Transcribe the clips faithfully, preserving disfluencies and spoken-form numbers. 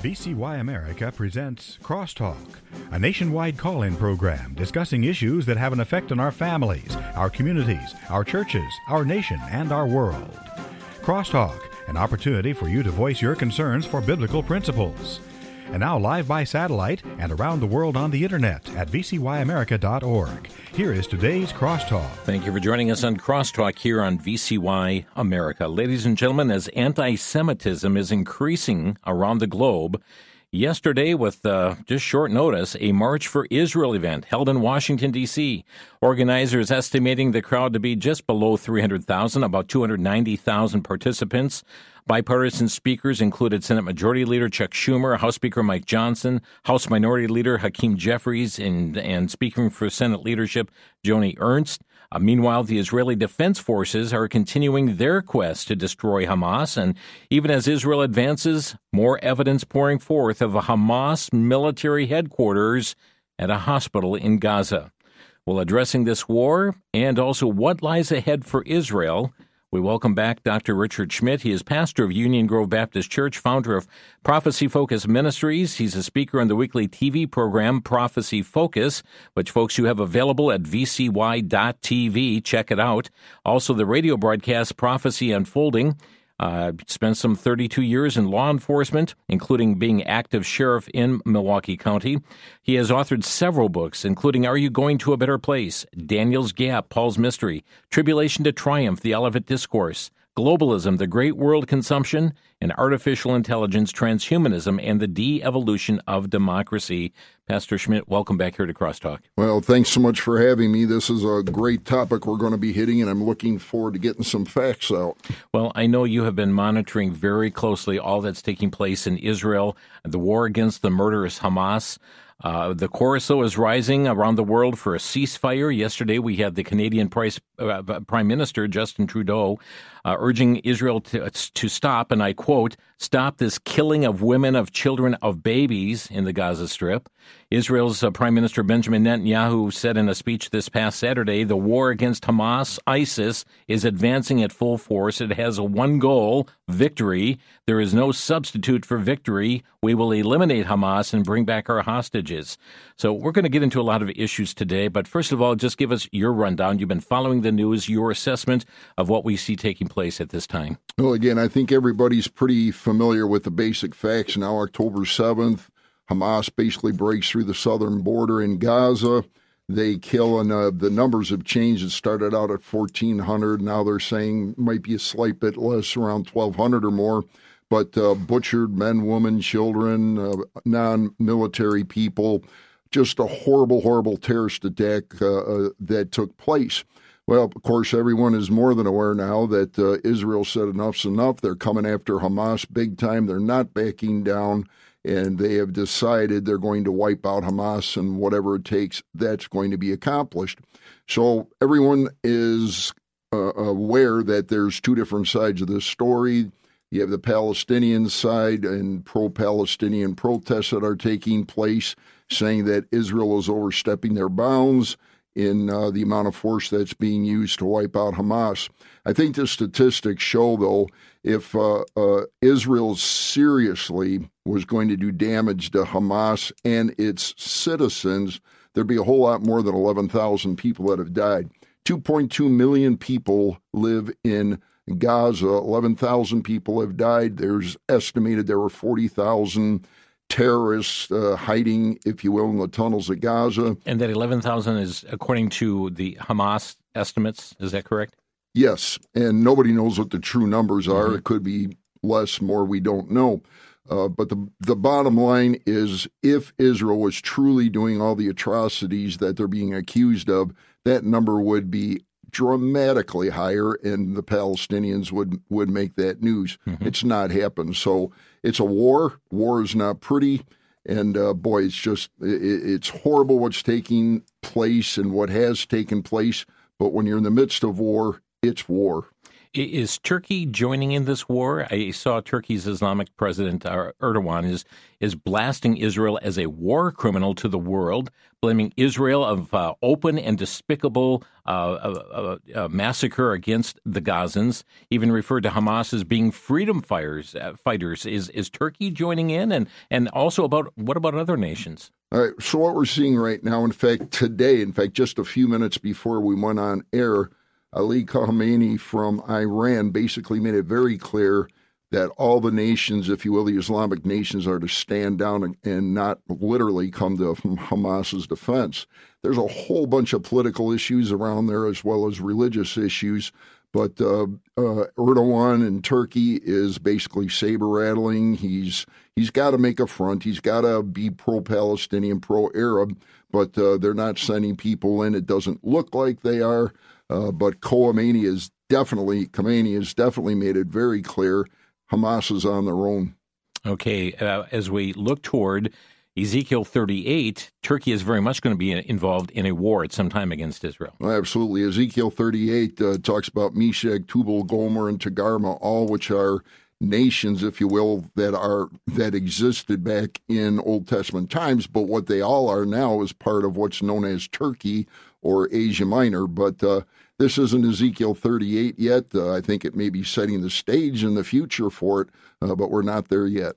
V C Y America presents Crosstalk, a nationwide call-in program discussing issues that have an effect on our families, our communities, our churches, our nation, and our world. Crosstalk, an opportunity for you to voice your concerns for biblical principles. And now live by satellite and around the world on the internet at v c y america dot org. Here is today's Crosstalk. Thank you for joining us on Crosstalk here on V C Y America. Ladies and gentlemen, as anti-Semitism is increasing around the globe, yesterday with uh, just short notice, a March for Israel event held in Washington, D C Organizers estimating the crowd to be just below three hundred thousand, about two hundred ninety thousand participants. Bipartisan speakers included Senate Majority Leader Chuck Schumer, House Speaker Mike Johnson, House Minority Leader Hakeem Jeffries, and, and speaking for Senate leadership, Joni Ernst. Uh, meanwhile, the Israeli Defense Forces are continuing their quest to destroy Hamas, and even as Israel advances, more evidence pouring forth of a Hamas military headquarters at a hospital in Gaza. Well, addressing this war and also what lies ahead for Israel, we welcome back Doctor Richard Schmidt. He is pastor of Union Grove Baptist Church, founder of Prophecy Focus Ministries. He's a speaker on the weekly T V program Prophecy Focus, which, folks, you have available at v c y dot t v. Check it out. Also, the radio broadcast Prophecy Unfolding. Uh, spent some thirty-two years in law enforcement, including being active sheriff in Milwaukee County. He has authored several books, including Are You Going to a Better Place?, Daniel's Gap, Paul's Mystery, Tribulation to Triumph, the Olivet Discourse, Globalism, the Great World Consumption, and Artificial Intelligence, Transhumanism, and the De-Evolution of Democracy. Pastor Schmidt, welcome back here to Crosstalk. Well, thanks so much for having me. This is a great topic we're going to be hitting, and I'm looking forward to getting some facts out. Well, I know you have been monitoring very closely all that's taking place in Israel, the war against the murderous Hamas. Uh, the chorus, though, is rising around the world for a ceasefire. Yesterday, we had the Canadian price, uh, Prime Minister, Justin Trudeau, uh, urging Israel to, to stop, and I quote, stop this killing of women, of children, of babies in the Gaza Strip. Israel's uh, Prime Minister Benjamin Netanyahu said in a speech this past Saturday, the war against Hamas, ISIS, is advancing at full force. It has a one goal, victory. There is no substitute for victory. We will eliminate Hamas and bring back our hostages. So we're going to get into a lot of issues today. But first of all, just give us your rundown. You've been following the news, your assessment of what we see taking place at this time. Well, again, I think everybody's pretty familiar with the basic facts. Now, October seventh, Hamas basically breaks through the southern border in Gaza. They kill, and uh, the numbers have changed. It started out at fourteen hundred. Now they're saying might be a slight bit less, around twelve hundred or more. But uh, butchered men, women, children, uh, non-military people. Just a horrible, horrible terrorist attack uh, uh, that took place. Well, of course, everyone is more than aware now that uh, Israel said enough's enough. They're coming after Hamas big time. They're not backing down. And they have decided they're going to wipe out Hamas, and whatever it takes, that's going to be accomplished. So everyone is uh, aware that there's two different sides of this story. You have the Palestinian side and pro-Palestinian protests that are taking place, saying that Israel is overstepping their bounds in uh, the amount of force that's being used to wipe out Hamas. I think the statistics show, though, if uh, uh, Israel seriously was going to do damage to Hamas and its citizens, there'd be a whole lot more than eleven thousand people that have died. two point two million people live in Gaza. eleven thousand people have died. There's estimated there were forty thousand terrorists uh, hiding, if you will, in the tunnels of Gaza. And that eleven thousand is according to the Hamas estimates, is that correct? Yes, and nobody knows what the true numbers are. Mm-hmm. It could be less, more, we don't know. Uh, but the the bottom line is, if Israel was truly doing all the atrocities that they're being accused of, that number would be dramatically higher, and the Palestinians would, would make that news. Mm-hmm. It's not happened. So it's a war. War is not pretty. And, uh, boy, it's just it, it's horrible what's taking place and what has taken place. But when you're in the midst of war, it's war. Is Turkey joining in this war? I saw Turkey's Islamic president, Erdogan, is is blasting Israel as a war criminal to the world, blaming Israel of uh, open and despicable uh, uh, uh, massacre against the Gazans, even referred to Hamas as being freedom fighters. Uh, fighters. Is is Turkey joining in? And, and also, about what about other nations? All right, so what we're seeing right now, in fact, today, in fact, just a few minutes before we went on air, Ali Khamenei from Iran basically made it very clear that all the nations, if you will, the Islamic nations, are to stand down and, and not literally come to Hamas's defense. There's a whole bunch of political issues around there as well as religious issues, but uh, uh, Erdogan in Turkey is basically saber-rattling. He's he's got to make a front. He's got to be pro-Palestinian, pro-Arab, but uh, they're not sending people in. It doesn't look like they are. Uh, but Khomeini is definitely Khomeini has definitely made it very clear Hamas is on their own. Okay, uh, as we look toward Ezekiel thirty-eight, Turkey is very much going to be involved in a war at some time against Israel. Well, absolutely. Ezekiel thirty-eight uh, talks about Meshach, Tubal, Gomer, and Tagarma, all which are nations, if you will, that are that existed back in Old Testament times, but what they all are now is part of what's known as Turkey or Asia Minor. But uh, this isn't Ezekiel thirty-eight yet. Uh, I think it may be setting the stage in the future for it, uh, but we're not there yet.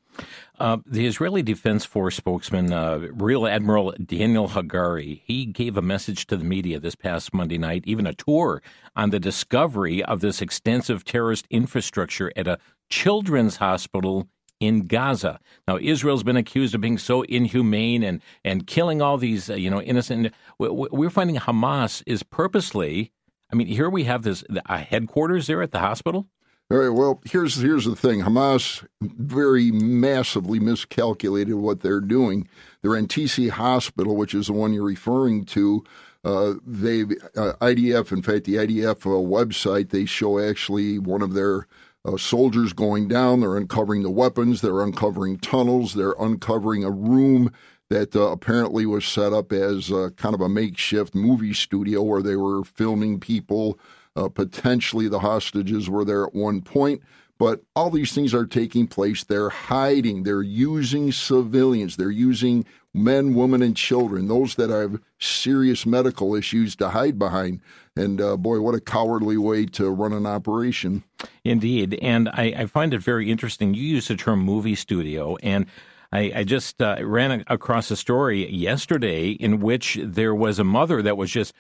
Uh, the Israeli Defense Force spokesman, uh, Rear Admiral Daniel Hagari, he gave a message to the media this past Monday night, even a tour on the discovery of this extensive terrorist infrastructure at a children's hospital in Gaza. Now, Israel's been accused of being so inhumane and, and killing all these, uh, you know, innocent. We're finding Hamas is purposely, I mean, here we have this a headquarters there at the hospital. All right, well, here's, here's the thing. Hamas very massively miscalculated what they're doing. Their N T C hospital, which is the one you're referring to, uh, they uh, I D F, in fact, the I D F uh, website, they show actually one of their Uh, soldiers going down, they're uncovering the weapons, they're uncovering tunnels, they're uncovering a room that uh, apparently was set up as uh, kind of a makeshift movie studio where they were filming people. Uh, potentially the hostages were there at one point, but all these things are taking place. They're hiding, they're using civilians, they're using men, women, and children, those that have serious medical issues to hide behind. And, uh, boy, what a cowardly way to run an operation. Indeed. And I, I find it very interesting. You use the term movie studio, and I, I just uh, ran across a story yesterday in which there was a mother that was just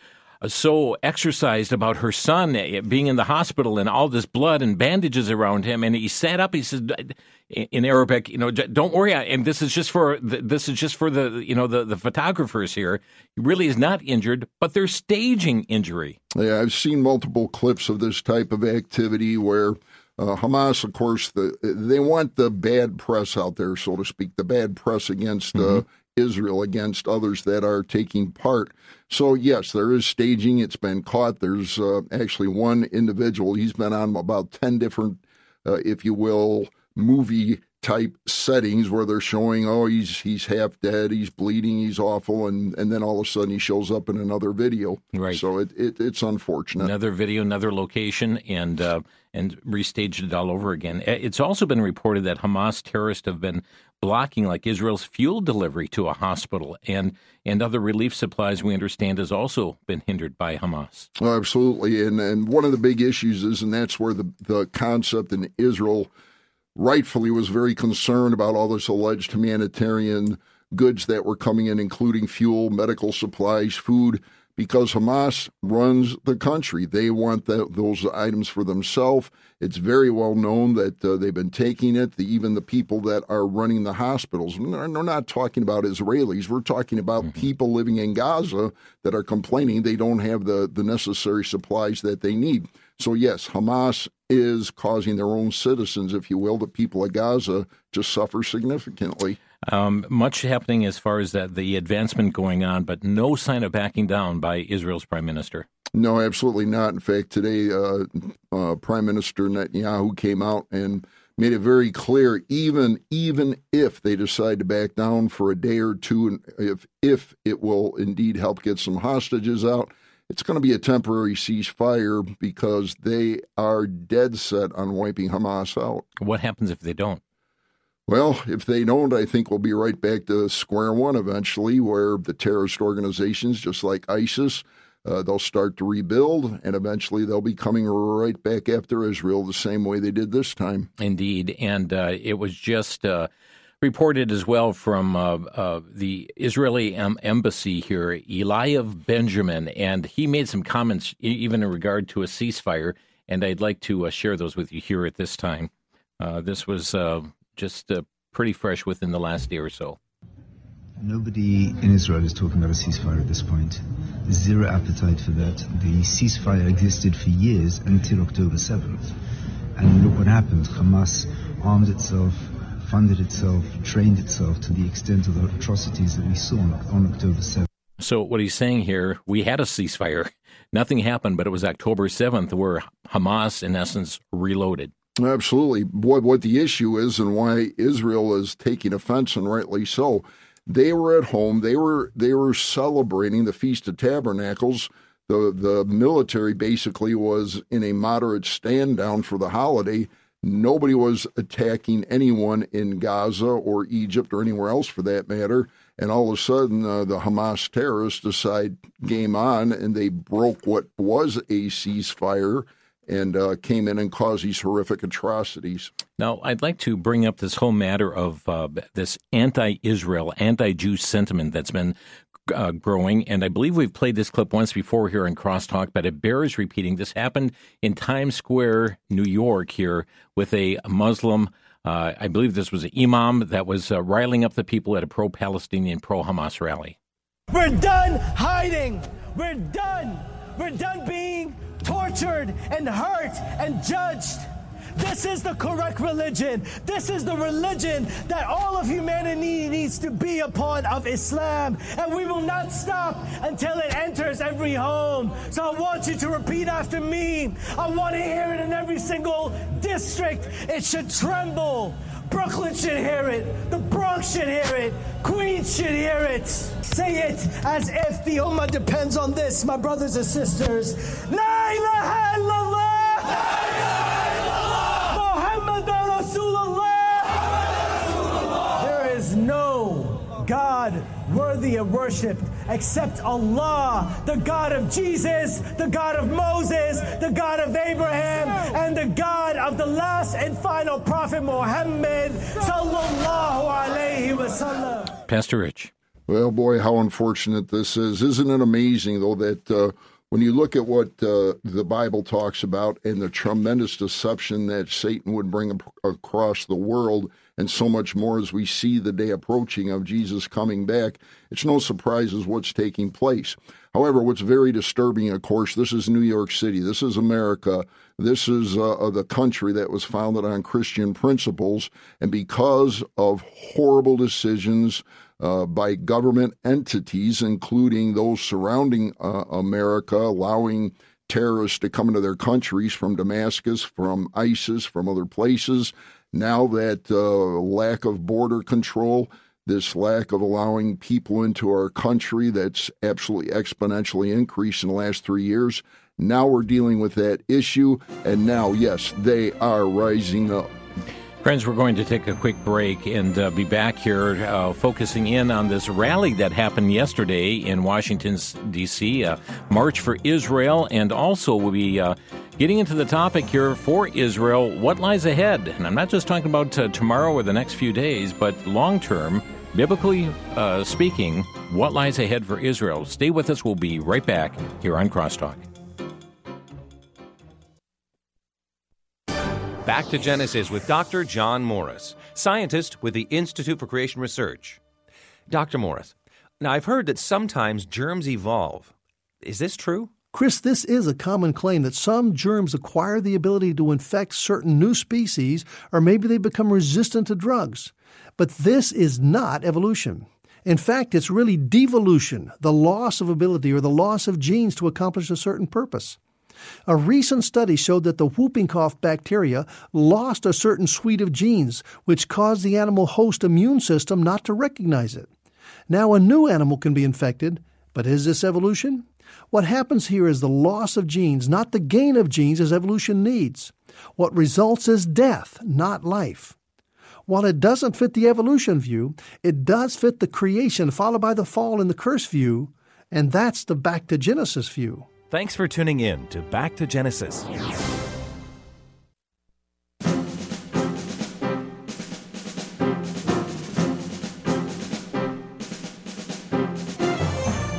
so exercised about her son being in the hospital and all this blood and bandages around him. And he sat up, he said in Arabic, you know, don't worry. And this is just for, this is just for the, you know, the, the photographers here. He really is not injured, but they're staging injury. Yeah, I've seen multiple clips of this type of activity where uh, Hamas, of course, the, they want the bad press out there, so to speak, the bad press against mm-hmm. uh, Israel, against others that are taking part. So, yes, there is staging. It's been caught. There's uh, actually one individual. He's been on about ten different, uh, if you will, movie-type settings where they're showing, oh, he's he's half dead, he's bleeding, he's awful, and, and then all of a sudden he shows up in another video. Right. So it, it it's unfortunate. Another video, another location, and uh, and restaged it all over again. It's also been reported that Hamas terrorists have been blocking, like, Israel's fuel delivery to a hospital, and and other relief supplies, we understand, has also been hindered by Hamas. Oh, absolutely. And and one of the big issues is, and that's where the, the concept in Israel rightfully was very concerned about all this alleged humanitarian goods that were coming in, including fuel, medical supplies, food, because Hamas runs the country. They want the, those items for themselves. It's very well known that uh, they've been taking it, the, even the people that are running the hospitals. We're not talking about Israelis. We're talking about mm-hmm. people living in Gaza that are complaining they don't have the, the necessary supplies that they need. So, yes, Hamas is causing their own citizens, if you will, the people of Gaza, to suffer significantly. Um, much happening as far as that the advancement going on, but no sign of backing down by Israel's prime minister. No, absolutely not. In fact, today uh, uh, Prime Minister Netanyahu came out and made it very clear, even even if they decide to back down for a day or two, and if if it will indeed help get some hostages out, it's going to be a temporary ceasefire because they are dead set on wiping Hamas out. What happens if they don't? Well, if they don't, I think we'll be right back to square one eventually, where the terrorist organizations, just like ISIS, uh, they'll start to rebuild, and eventually they'll be coming right back after Israel the same way they did this time. Indeed, and uh, it was just uh, reported as well from uh, uh, the Israeli em- embassy here, Eliav Benjamin, and he made some comments even in regard to a ceasefire, and I'd like to uh, share those with you here at this time. Uh, this was... Uh, Just uh, pretty fresh within the last day or so. Nobody in Israel is talking about a ceasefire at this point. There's zero appetite for that. The ceasefire existed for years until October seventh. And look what happened. Hamas armed itself, funded itself, trained itself to the extent of the atrocities that we saw on, on October seventh. So what he's saying here, we had a ceasefire. Nothing happened, but it was October seventh where Hamas, in essence, reloaded. Absolutely. What what the issue is and why Israel is taking offense, and rightly so. They were at home. They were they were celebrating the Feast of Tabernacles. The the military basically was in a moderate stand down for the holiday. Nobody was attacking anyone in Gaza or Egypt or anywhere else for that matter. And all of a sudden, uh, the Hamas terrorists decide game on, and they broke what was a ceasefire and uh, came in and caused these horrific atrocities. Now, I'd like to bring up this whole matter of uh, this anti-Israel, anti-Jew sentiment that's been uh, growing, and I believe we've played this clip once before here on Crosstalk, but it bears repeating. This happened in Times Square, New York here, with a Muslim, uh, I believe this was an imam, that was uh, riling up the people at a pro-Palestinian, pro-Hamas rally. We're done hiding! We're done! We're done being tortured and hurt and judged. This is the correct religion. This is the religion that all of humanity needs to be upon, of Islam. And we will not stop until it enters every home. So I want you to repeat after me. I want to hear it in every single district. It should tremble. Brooklyn should hear it. The Bronx should hear it. Queens should hear it. Say it as if the Ummah depends on this, my brothers and sisters. La ilaha illallah. La ilaha illallah. Muhammadur Rasulullah. There is no God worthy of worship except Allah, the God of Jesus, the God of Moses, the God of Abraham, and the God of the last and final prophet Muhammad sallallahu alaihi wasallam. Pastor Rich. Well, boy, how unfortunate this is. Isn't it amazing, though, that uh, when you look at what uh, the Bible talks about and the tremendous deception that Satan would bring ap- across the world, and so much more as we see the day approaching of Jesus coming back, it's no surprise as what's taking place. However, what's very disturbing, of course, this is New York City. This is America. This is uh, the country that was founded on Christian principles. And because of horrible decisions uh, by government entities, including those surrounding uh, America, allowing terrorists to come into their countries from Damascus, from ISIS, from other places, now that uh, lack of border control, this lack of allowing people into our country that's absolutely exponentially increased in the last three years, now we're dealing with that issue, and now, yes, they are rising up. Friends, we're going to take a quick break and uh, be back here uh, focusing in on this rally that happened yesterday in Washington, D C, uh, March for Israel, and also we'll be uh, getting into the topic here for Israel, what lies ahead. And I'm not just talking about uh, tomorrow or the next few days, but long-term, biblically uh, speaking, what lies ahead for Israel. Stay with us. We'll be right back here on Crosstalk. Back to Genesis with Doctor John Morris, scientist with the Institute for Creation Research. Doctor Morris, now I've heard that sometimes germs evolve. Is this true? Chris, this is a common claim that some germs acquire the ability to infect certain new species, or maybe they become resistant to drugs. But this is not evolution. In fact, it's really devolution, the loss of ability or the loss of genes to accomplish a certain purpose. A recent study showed that the whooping cough bacteria lost a certain suite of genes, which caused the animal host immune system not to recognize it. Now a new animal can be infected, but is this evolution? What happens here is the loss of genes, not the gain of genes as evolution needs. What results is death, not life. While it doesn't fit the evolution view, it does fit the creation followed by the fall and the curse view, and that's the Back to Genesis view. Thanks for tuning in to Back to Genesis.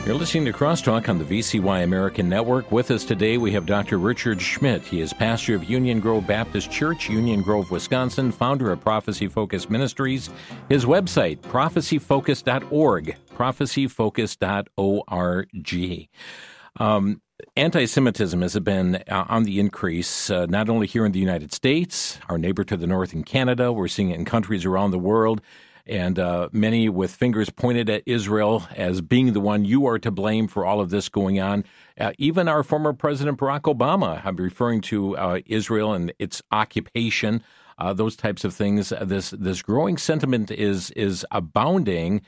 You're listening to Crosstalk on the V C Y American Network. With us today, we have Doctor Richard Schmidt. He is pastor of Union Grove Baptist Church, Union Grove, Wisconsin, founder of Prophecy Focus Ministries. His website, prophecy focus dot org, prophecy focus dot org. Um, anti-Semitism has been uh, on the increase, uh, not only here in the United States, our neighbor to the north in Canada. We're seeing it in countries around the world. And uh, many with fingers pointed at Israel as being the one you are to blame for all of this going on. Uh, even our former President Barack Obama, I'm referring to uh, Israel and its occupation, uh, those types of things. This this growing sentiment is is abounding,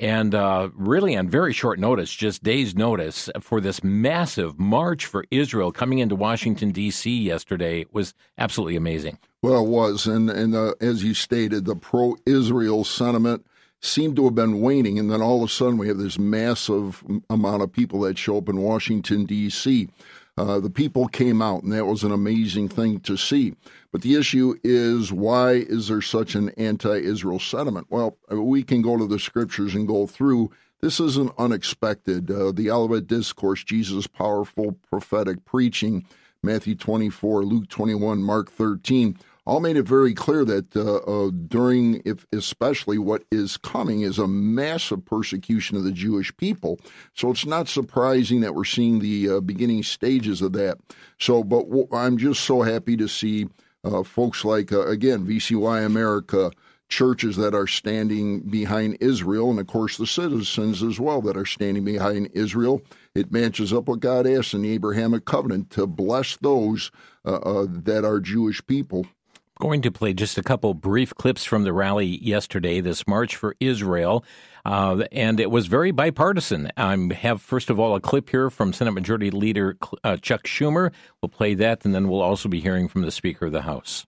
and uh, really on very short notice, just days' notice, for this massive march for Israel coming into Washington, D C yesterday was absolutely amazing. Well, it was, and, and uh, as you stated, the pro-Israel sentiment seemed to have been waning, and then all of a sudden we have this massive amount of people that show up in Washington, D C Uh, the people came out, and that was an amazing thing to see. But the issue is, why is there such an anti-Israel sentiment? Well, we can go to the scriptures and go through. This isn't unexpected. Uh, the Olivet Discourse, Jesus' powerful prophetic preaching, Matthew twenty-four, Luke twenty-one, Mark thirteen, all made it very clear that uh, uh, during, if especially what is coming, is a massive persecution of the Jewish people. So it's not surprising that we're seeing the uh, beginning stages of that. So, but w- I'm just so happy to see uh, folks like, uh, again, V C Y America, churches that are standing behind Israel, and of course the citizens as well that are standing behind Israel. It matches up what God asked in the Abrahamic Covenant, to bless those uh, uh, that are Jewish people. Going to play just a couple brief clips from the rally yesterday, this March for Israel, uh, and it was very bipartisan. I um, have, first of all, a clip here from Senate Majority Leader uh, Chuck Schumer. We'll play that, and then we'll also be hearing from the Speaker of the House.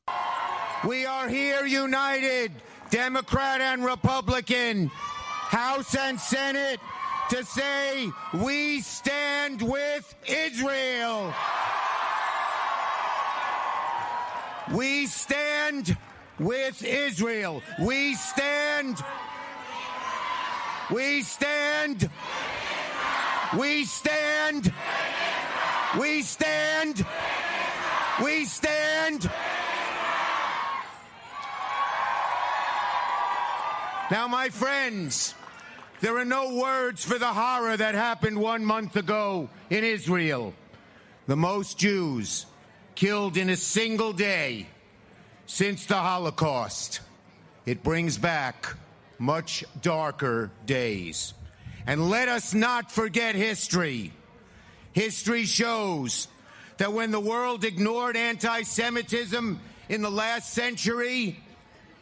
We are here united, Democrat and Republican, House and Senate, to say we stand with Israel. We stand with Israel. We stand. We stand. We stand. We stand. We stand. Now, my friends, there are no words for the horror that happened one month ago in Israel. The most Jews killed in a single day since the Holocaust. It brings back much darker days. And let us not forget history. History shows that when the world ignored anti-Semitism in the last century,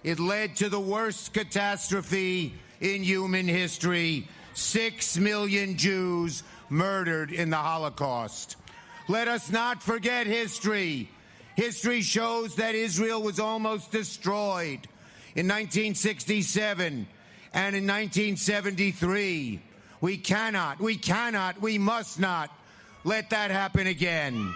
it led to the worst catastrophe in human history. Six million Jews murdered in the Holocaust. Let us not forget history. History shows that Israel was almost destroyed in nineteen sixty-seven and in nineteen seventy-three. We cannot, we cannot, we must not let that happen again.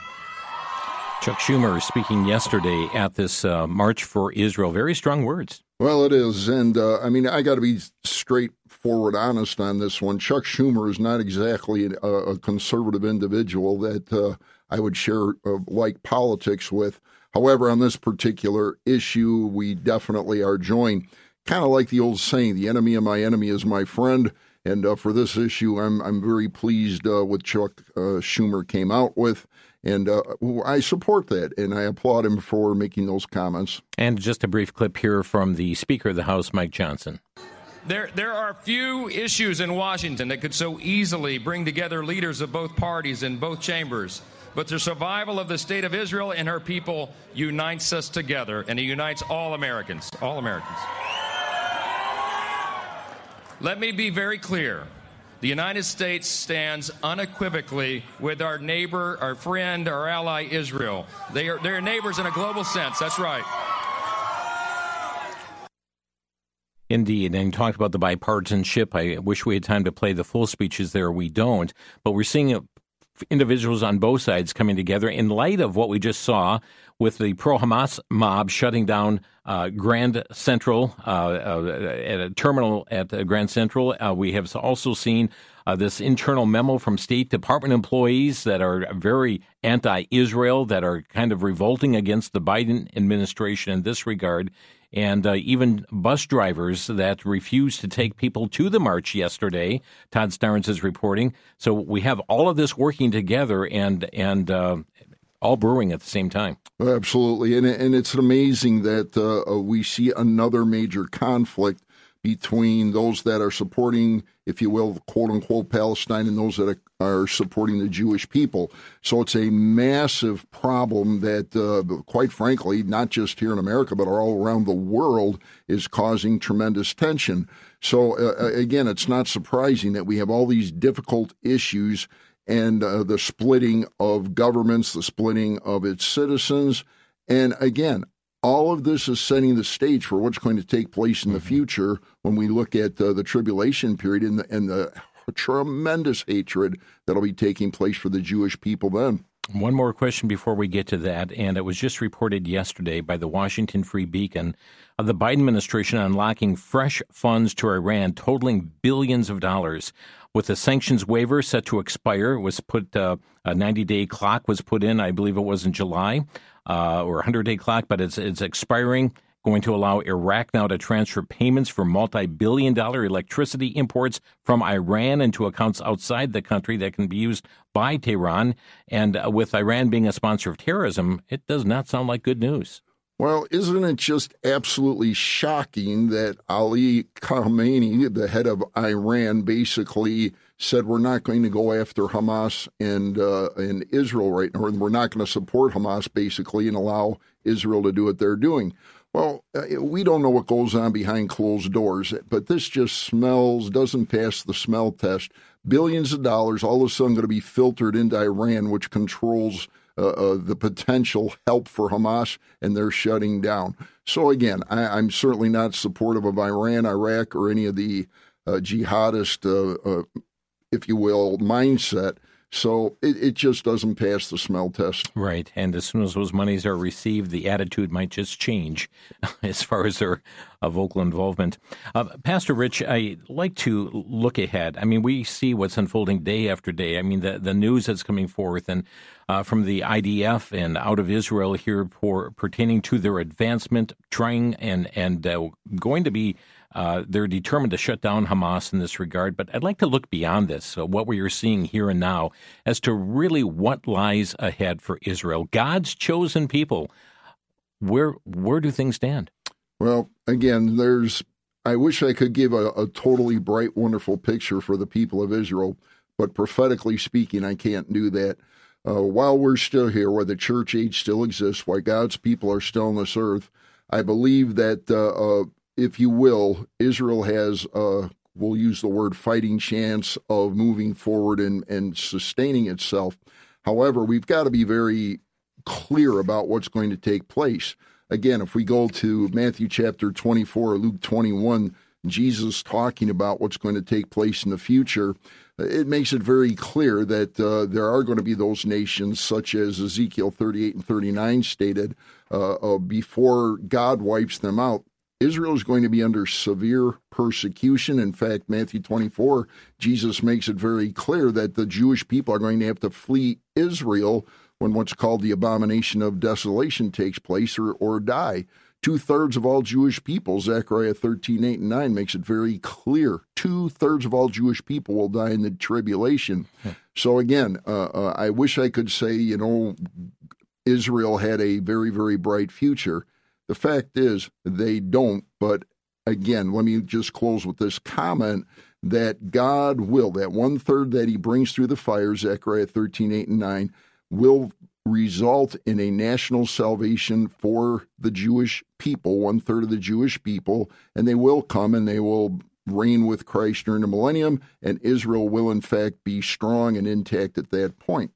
Chuck Schumer speaking yesterday at this uh, March for Israel. Very strong words. Well, it is. And, uh, I mean, I got to be straightforward honest on this one. Chuck Schumer is not exactly a, a conservative individual that uh, I would share uh, like politics with. However, on this particular issue, we definitely are joined. Kind of like the old saying, the enemy of my enemy is my friend. And uh, for this issue, I'm, I'm very pleased uh, with Chuck uh, Schumer came out with. And uh, I support that, and I applaud him for making those comments. And just a brief clip here from the Speaker of the House, Mike Johnson. There, there are few issues in Washington that could so easily bring together leaders of both parties in both chambers. But the survival of the state of Israel and her people unites us together, and it unites all Americans, all Americans. Let me be very clear. The United States stands unequivocally with our neighbor, our friend, our ally, Israel. They are they're neighbors in a global sense. That's right. Indeed, and you talked about the bipartisanship. I wish we had time to play the full speeches there. We don't, but we're seeing individuals on both sides coming together in light of what we just saw with the pro-Hamas mob shutting down uh, Grand Central, uh, uh, at a terminal at Grand Central. Uh, we have also seen uh, this internal memo from State Department employees that are very anti-Israel, that are kind of revolting against the Biden administration in this regard. And uh, even bus drivers that refused to take people to the march yesterday, Todd Starnes is reporting. So we have all of this working together and and uh, all brewing at the same time. Absolutely. And, and it's amazing that uh, we see another major conflict between those that are supporting, if you will, quote-unquote Palestine and those that are supporting the Jewish people. So it's a massive problem that, uh, quite frankly, not just here in America, but all around the world, is causing tremendous tension. So, uh, again, it's not surprising that we have all these difficult issues and uh, the splitting of governments, the splitting of its citizens, and, again, all of this is setting the stage for what's going to take place in the future when we look at uh, the tribulation period and the, and the tremendous hatred that'll be taking place for the Jewish people then. One more question before we get to that, and it was just reported yesterday by the Washington Free Beacon of the Biden administration unlocking fresh funds to Iran totaling billions of dollars. With the sanctions waiver set to expire, was put uh, a ninety-day clock was put in, I believe it was in July, uh, or a hundred-day clock, but it's it's expiring, going to allow Iraq now to transfer payments for multi-billion dollar electricity imports from Iran into accounts outside the country that can be used by Tehran. And uh, with Iran being a sponsor of terrorism, it does not sound like good news. Well, isn't it just absolutely shocking that Ali Khamenei, the head of Iran, basically said we're not going to go after Hamas and uh, and Israel right now, or we're not going to support Hamas, basically, and allow Israel to do what they're doing. Well, we don't know what goes on behind closed doors, but this just smells, doesn't pass the smell test. Billions of dollars all of a sudden going to be filtered into Iran, which controls Uh, uh, the potential help for Hamas, and they're shutting down. So again, I, I'm certainly not supportive of Iran, Iraq, or any of the uh, jihadist, uh, uh, if you will, mindset. So it, it just doesn't pass the smell test. Right, and as soon as those monies are received, the attitude might just change as far as their uh, vocal involvement. Uh, Pastor Rich, I like to look ahead. I mean, we see what's unfolding day after day. I mean, the, the news that's coming forth and uh, from the I D F and out of Israel here for, pertaining to their advancement, trying and, and uh, going to be Uh, they're determined to shut down Hamas in this regard, but I'd like to look beyond this, so what we are seeing here and now, as to really what lies ahead for Israel, God's chosen people. Where where do things stand? Well, again, there's. I wish I could give a, a totally bright, wonderful picture for the people of Israel, but prophetically speaking, I can't do that. Uh, while we're still here, while the church age still exists, while God's people are still on this earth, I believe that. Uh, uh, If you will, Israel has, uh, we'll use the word fighting chance of moving forward and, and sustaining itself. However, we've got to be very clear about what's going to take place. Again, if we go to Matthew chapter twenty-four, or Luke twenty-one, Jesus talking about what's going to take place in the future, it makes it very clear that uh, there are going to be those nations, such as Ezekiel thirty-eight and thirty-nine stated, uh, uh, before God wipes them out. Israel is going to be under severe persecution. In fact, Matthew twenty-four, Jesus makes it very clear that the Jewish people are going to have to flee Israel when what's called the abomination of desolation takes place or, or die. Two-thirds of all Jewish people, Zechariah thirteen, eight, and nine, makes it very clear. Two-thirds of all Jewish people will die in the tribulation. Hmm. So again, uh, uh, I wish I could say, you know, Israel had a very, very bright future. The fact is, they don't. But again, let me just close with this comment that God will, that one third that he brings through the fire, Zechariah thirteen, eight, and nine, will result in a national salvation for the Jewish people, one third of the Jewish people, and they will come and they will reign with Christ during the millennium, and Israel will, in fact, be strong and intact at that point.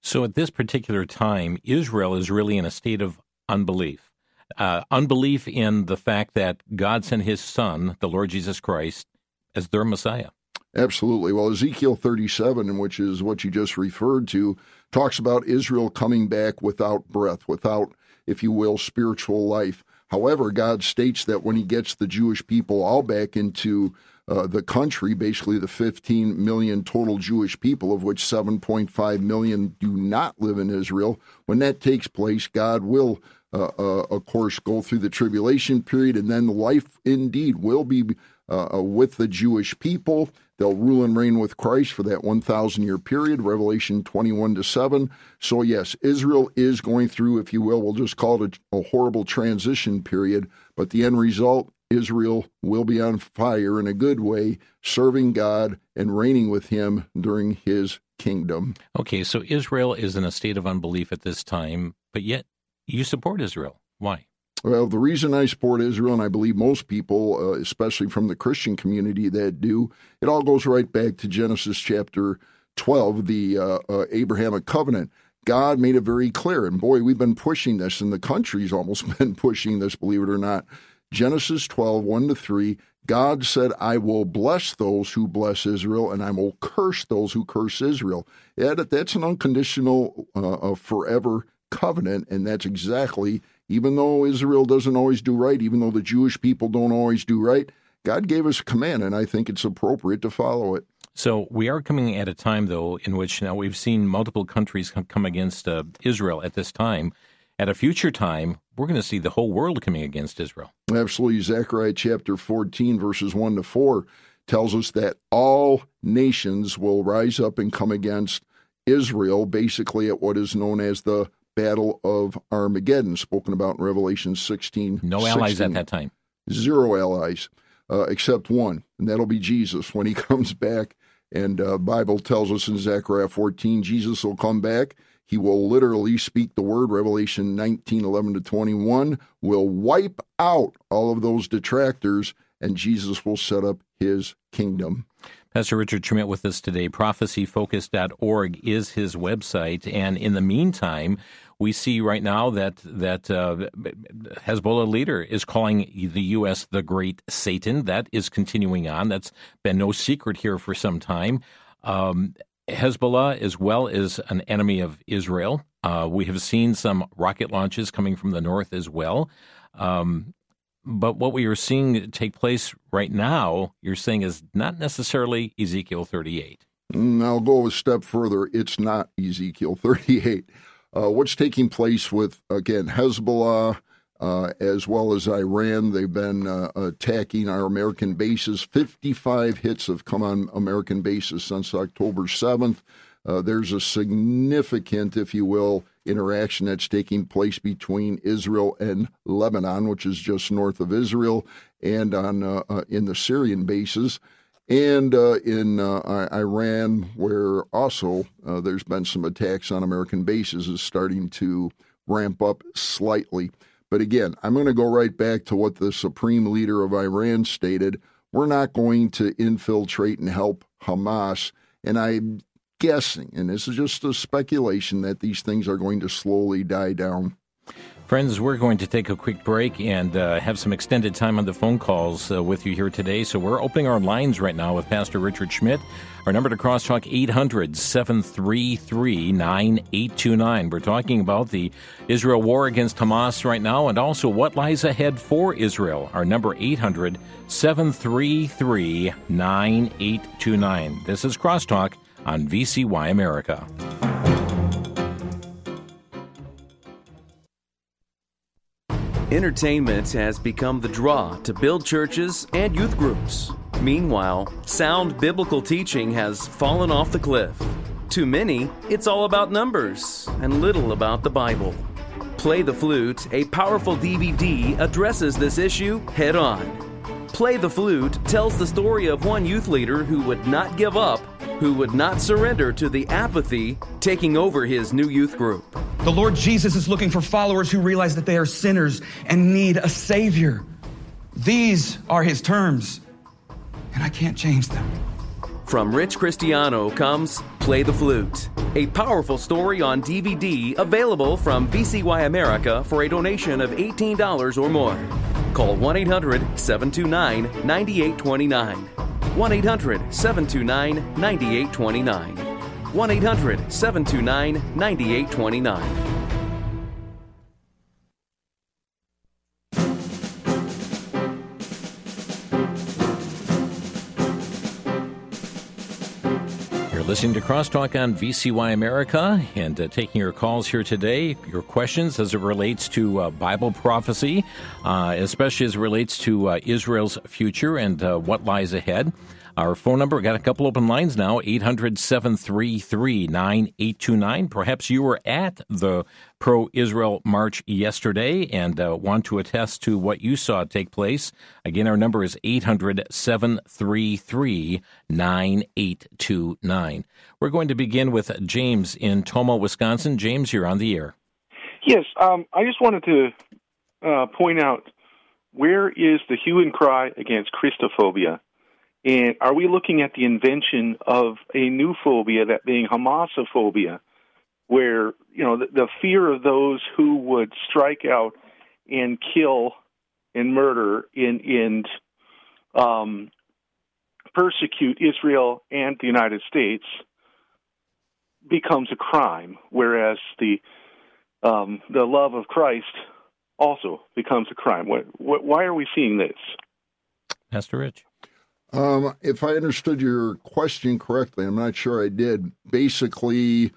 So at this particular time, Israel is really in a state of unbelief. Uh, unbelief in the fact that God sent his son, the Lord Jesus Christ, as their Messiah. Absolutely. Well, Ezekiel thirty-seven, which is what you just referred to, talks about Israel coming back without breath, without, if you will, spiritual life. However, God states that when he gets the Jewish people all back into uh, the country, basically the fifteen million total Jewish people, of which seven point five million do not live in Israel, when that takes place, God will, uh, uh, of course, go through the tribulation period, and then life indeed will be uh, with the Jewish people. They'll rule and reign with Christ for that one thousand year period, Revelation twenty-one to seven. So yes, Israel is going through, if you will, we'll just call it a, a horrible transition period, but the end result, Israel will be on fire in a good way, serving God and reigning with him during his kingdom. Okay, so Israel is in a state of unbelief at this time, but yet you support Israel. Why? Well, the reason I support Israel, and I believe most people, uh, especially from the Christian community that do, it all goes right back to Genesis chapter twelve, the uh, uh, Abrahamic Covenant. God made it very clear, and boy, we've been pushing this, and the country's almost been pushing this, believe it or not. Genesis twelve, one to three, God said, I will bless those who bless Israel, and I will curse those who curse Israel. That, that's an unconditional, uh, forever covenant, and that's exactly. Even though Israel doesn't always do right, even though the Jewish people don't always do right, God gave us a command, and I think it's appropriate to follow it. So we are coming at a time, though, in which now we've seen multiple countries come against uh, Israel at this time. At a future time, we're going to see the whole world coming against Israel. Absolutely. Zechariah chapter fourteen, verses one to four, tells us that all nations will rise up and come against Israel, basically at what is known as the Battle of Armageddon, spoken about in Revelation sixteen. No allies at that time. Zero allies, uh, except one, and that'll be Jesus when he comes back. And the uh, Bible tells us in Zechariah fourteen, Jesus will come back. He will literally speak the word, Revelation nineteen, eleven to twenty-one, will wipe out all of those detractors, and Jesus will set up his kingdom. Pastor Richard Schmidt with us today. prophecy focus dot org is his website. And in the meantime, we see right now that that uh, Hezbollah leader is calling the U S the Great Satan. That is continuing on. That's been no secret here for some time. Um, Hezbollah, as well, is an enemy of Israel. Uh, we have seen some rocket launches coming from the north as well. Um But what we are seeing take place right now, you're saying, is not necessarily Ezekiel thirty-eight. And I'll go a step further. It's not Ezekiel thirty-eight. Uh, what's taking place with, again, Hezbollah, uh, as well as Iran, they've been uh, attacking our American bases. fifty-five hits have come on American bases since October seventh. Uh, there's a significant, if you will, interaction that's taking place between Israel and Lebanon, which is just north of Israel, and on uh, uh, in the Syrian bases, and uh, in uh, Iran, where also uh, there's been some attacks on American bases, is starting to ramp up slightly. But again, I'm going to go right back to what the supreme leader of Iran stated. We're not going to infiltrate and help Hamas, and I guessing, and this is just a speculation, that these things are going to slowly die down. Friends, we're going to take a quick break and uh, have some extended time on the phone calls uh, with you here today. So we're opening our lines right now with Pastor Richard Schmidt. Our number to Crosstalk, eight hundred, seven three three, nine eight two nine. We're talking about the Israel war against Hamas right now, and also what lies ahead for Israel. Our number, eight hundred, seven three three, nine eight two nine. This is Crosstalk on V C Y America. Entertainment has become the draw to build churches and youth groups. Meanwhile, sound biblical teaching has fallen off the cliff. To many, it's all about numbers and little about the Bible. Play the Flute, a powerful D V D, addresses this issue head on. Play the Flute tells the story of one youth leader who would not give up, who would not surrender to the apathy taking over his new youth group. The Lord Jesus is looking for followers who realize that they are sinners and need a Savior. These are his terms. and I can't change them. From Rich Cristiano comes Play the Flute, a powerful story on D V D available from V C Y America for a donation of eighteen dollars or more. Call one eight hundred, seven two nine, nine eight two nine. one eight hundred, seven two nine, nine eight two nine. one eight hundred, seven two nine, nine eight two nine. Listening to Crosstalk on V C Y America and uh, taking your calls here today, your questions as it relates to uh, Bible prophecy, uh, especially as it relates to uh, Israel's future and uh, what lies ahead. Our phone number, we've got a couple open lines now, eight hundred, seven three three, nine eight two nine. Perhaps you were at the pro-Israel march yesterday and uh, want to attest to what you saw take place. Again, our number is eight hundred, seven three three, nine eight two nine. We're going to begin with James in Tomah, Wisconsin. James, you're on the air. Yes, um, I just wanted to uh, point out, where is the hue and cry against Christophobia? And are we looking at the invention of a new phobia, that being Hamasophobia, where, you know, the, the fear of those who would strike out and kill and murder and, and um, persecute Israel and the United States becomes a crime, whereas the um, the love of Christ also becomes a crime? Why, why are we seeing this? Pastor Rich. Um, if I understood your question correctly, I'm not sure I did. Basically,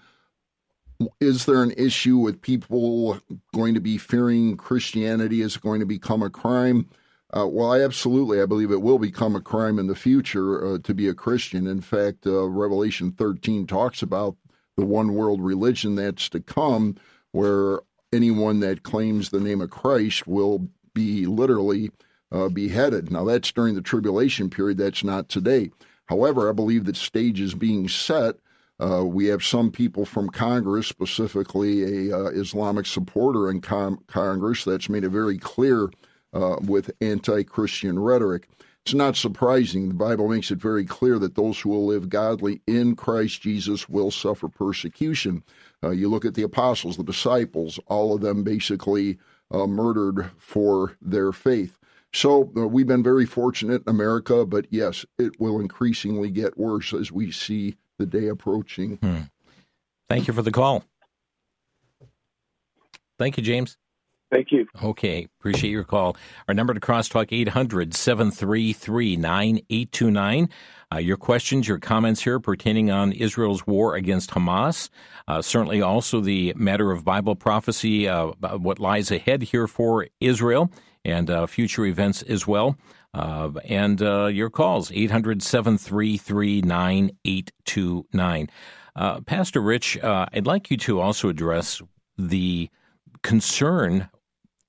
is there an issue with people going to be fearing Christianity? Is it going to become a crime? Uh, well, I absolutely, I believe it will become a crime in the future uh, to be a Christian. In fact, uh, Revelation thirteen talks about the one world religion that's to come, where anyone that claims the name of Christ will be literally Uh, beheaded. Now, that's during the tribulation period. That's not today. However, I believe that stage is being set. Uh, we have some people from Congress, specifically a uh, Islamic supporter in com- Congress, that's made it very clear uh, with anti-Christian rhetoric. It's not surprising. The Bible makes it very clear that those who will live godly in Christ Jesus will suffer persecution. Uh, you look at the apostles, the disciples, all of them basically uh, murdered for their faith. So uh, we've been very fortunate in America, but yes, it will increasingly get worse as we see the day approaching. Hmm. Thank you for the call. Thank you, James. Thank you. Okay, appreciate your call. Our number to Crosstalk, eight hundred, seven three three, nine eight two nine. Uh, your questions, your comments here pertaining on Israel's war against Hamas. Uh, certainly also the matter of Bible prophecy, uh, what lies ahead here for Israel, and uh, future events as well. Uh, and uh, your calls, eight hundred, seven three three, nine eight two nine. Uh, Pastor Rich, uh, I'd like you to also address the concern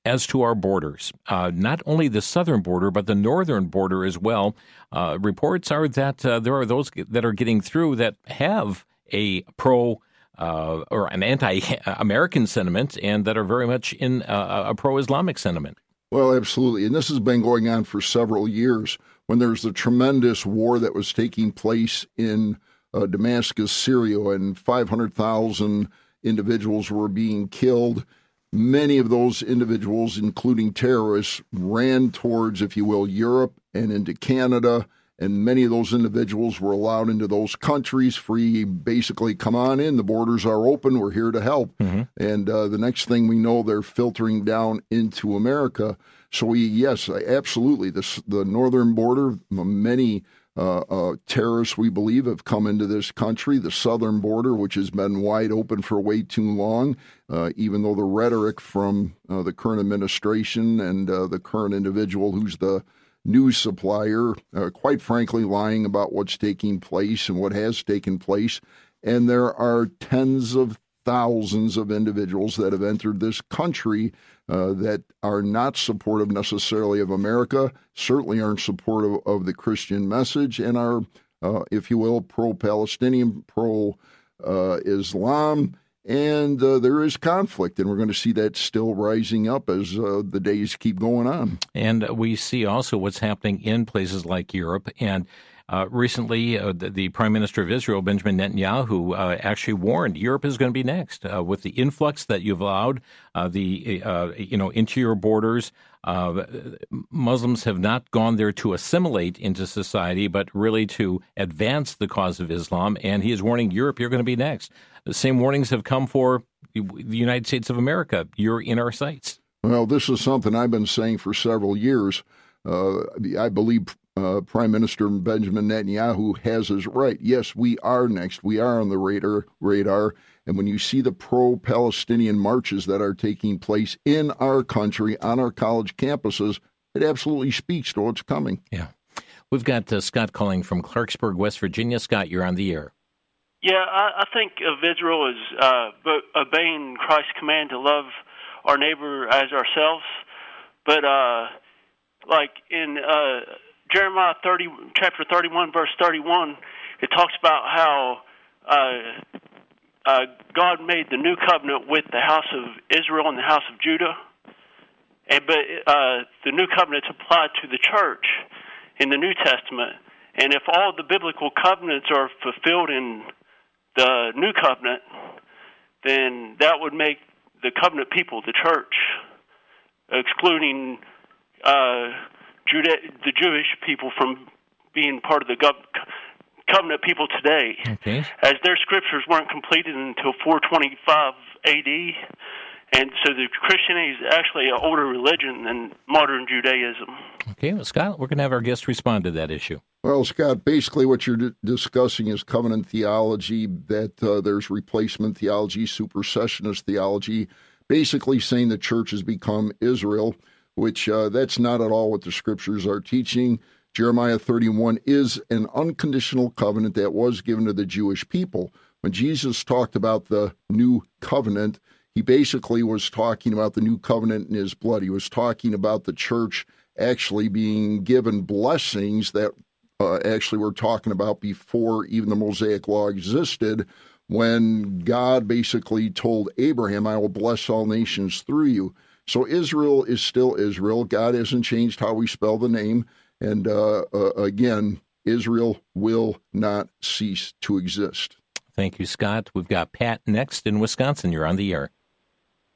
as to our borders, uh, not only the southern border, but the northern border as well. Uh, reports are that uh, there are those that are getting through that have a pro Uh, or an anti-American sentiment, and that are very much in uh, a pro-Islamic sentiment. Well, absolutely. And this has been going on for several years. When there's the tremendous war that was taking place in uh, Damascus, Syria, and five hundred thousand individuals were being killed, many of those individuals, including terrorists, ran towards, if you will, Europe and into Canada. And many of those individuals were allowed into those countries free, basically, come on in, the borders are open, we're here to help. Mm-hmm. And uh, the next thing we know, they're filtering down into America. So we, yes, absolutely, this, the northern border, many uh, uh, terrorists, we believe, have come into this country. The southern border, which has been wide open for way too long, uh, even though the rhetoric from uh, the current administration and uh, the current individual who's the news supplier, uh, quite frankly, lying about what's taking place and what has taken place. And there are tens of thousands of individuals that have entered this country uh, that are not supportive necessarily of America, certainly aren't supportive of the Christian message, and are, uh, if you will, pro-Palestinian, pro-Islam, And uh, there is conflict, and we're going to see that still rising up as uh, the days keep going on. And we see also what's happening in places like Europe. And uh, recently, uh, the, the Prime Minister of Israel, Benjamin Netanyahu, uh, actually warned Europe is going to be next uh, with the influx that you've allowed uh, the uh, you know into your borders. Uh, Muslims have not gone there to assimilate into society, but really to advance the cause of Islam. And he is warning Europe, you're going to be next. The same warnings have come for the United States of America. You're in our sights. Well, this is something I've been saying for several years. Uh, I believe uh, Prime Minister Benjamin Netanyahu has his right. Yes, we are next. We are on the radar. radar. And when you see the pro-Palestinian marches that are taking place in our country, on our college campuses, it absolutely speaks to what's coming. Yeah. We've got uh, Scott calling from Clarksburg, West Virginia. Scott, you're on the air. Yeah, I, I think of Israel as uh, obeying Christ's command to love our neighbor as ourselves. But uh, like in uh, Jeremiah thirty, chapter thirty-one, verse thirty-one, it talks about how uh, uh, God made the new covenant with the house of Israel and the house of Judah. And but uh, the new covenant's applied to the church in the New Testament. And if all the biblical covenants are fulfilled in the new covenant, then that would make the covenant people the church, excluding uh, Jude- the Jewish people from being part of the gov- covenant people today, okay. as their scriptures weren't completed until four twenty-five A D, and so the Christianity is actually an older religion than modern Judaism. Okay, well, Scott, we're going to have our guest respond to that issue. Well, Scott, basically what you're d- discussing is covenant theology, that uh, there's replacement theology, supersessionist theology, basically saying the church has become Israel, which uh, that's not at all what the scriptures are teaching. Jeremiah thirty-one is an unconditional covenant that was given to the Jewish people. When Jesus talked about the new covenant, he basically was talking about the new covenant in his blood. He was talking about the church actually being given blessings that uh, actually we're talking about before even the Mosaic Law existed, when God basically told Abraham, I will bless all nations through you. So Israel is still Israel. God hasn't changed how we spell the name. And uh, uh, again, Israel will not cease to exist. Thank you, Scott. We've got Pat next in Wisconsin. You're on the air.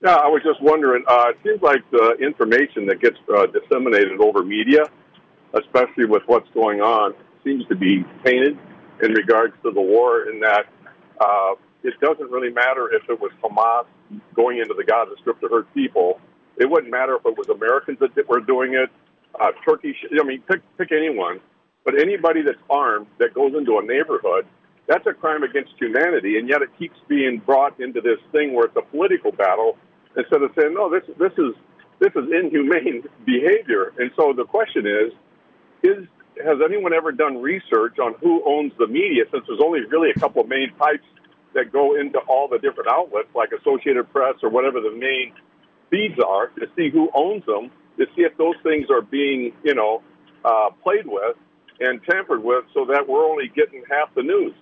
Yeah, I was just wondering, uh, it seems like the information that gets uh, disseminated over media, especially with what's going on, seems to be tainted in regards to the war, in that uh, it doesn't really matter if it was Hamas going into the Gaza Strip to hurt people. It wouldn't matter if it was Americans that were doing it, uh, Turkish, I mean, pick, pick anyone. But anybody that's armed that goes into a neighborhood, that's a crime against humanity, and yet it keeps being brought into this thing where it's a political battle instead of saying, no, this this is this is inhumane behavior. And so the question is, is has anyone ever done research on who owns the media, since there's only really a couple of main pipes that go into all the different outlets, like Associated Press or whatever the main feeds are, to see who owns them, to see if those things are being, you know, uh, played with and tampered with so that we're only getting half the news.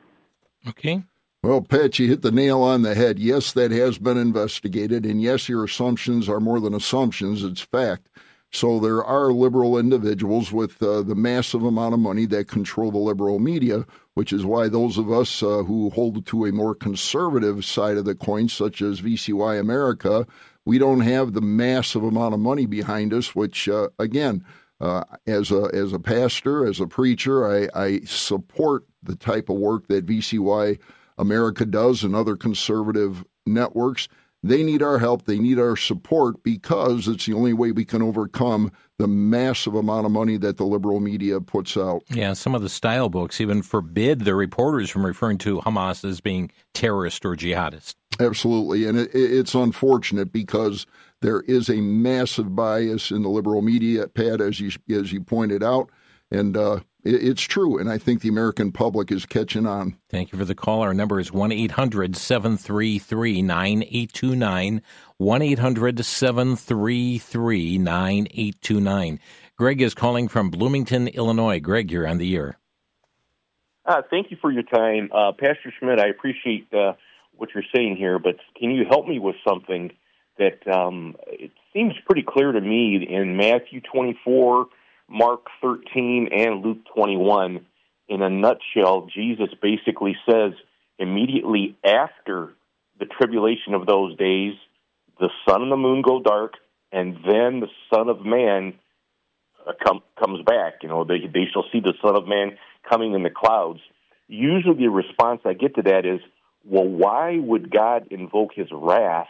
Okay. Well, Pat, you hit the nail on the head. Yes, that has been investigated, and yes, your assumptions are more than assumptions. It's fact. So there are liberal individuals with uh, the massive amount of money that control the liberal media, which is why those of us uh, who hold to a more conservative side of the coin, such as V C Y America, we don't have the massive amount of money behind us, which, uh, again, Uh, as a as a pastor, as a preacher, I, I support the type of work that V C Y America does and other conservative networks. They need our help. They need our support, because it's the only way we can overcome the massive amount of money that the liberal media puts out. Yeah, some of the style books even forbid their reporters from referring to Hamas as being terrorist or jihadist. Absolutely, and it, it's unfortunate because there is a massive bias in the liberal media, Pat, as you as you pointed out, and uh, it, it's true, and I think the American public is catching on. Thank you for the call. Our number is one eight hundred seven three three nine eight two nine, one eight hundred seven three three nine eight two nine. Greg is calling from Bloomington, Illinois. Greg, you're on the air. Uh, thank you for your time. Uh, Pastor Schmidt, I appreciate uh, what you're saying here, but can you help me with something that um, it seems pretty clear to me in Matthew twenty-four, Mark thirteen, and Luke twenty-one. In a nutshell, Jesus basically says immediately after the tribulation of those days, the sun and the moon go dark, and then the Son of Man uh, com- comes back. You know, they, they shall see the Son of Man coming in the clouds. Usually the response I get to that is, well, why would God invoke his wrath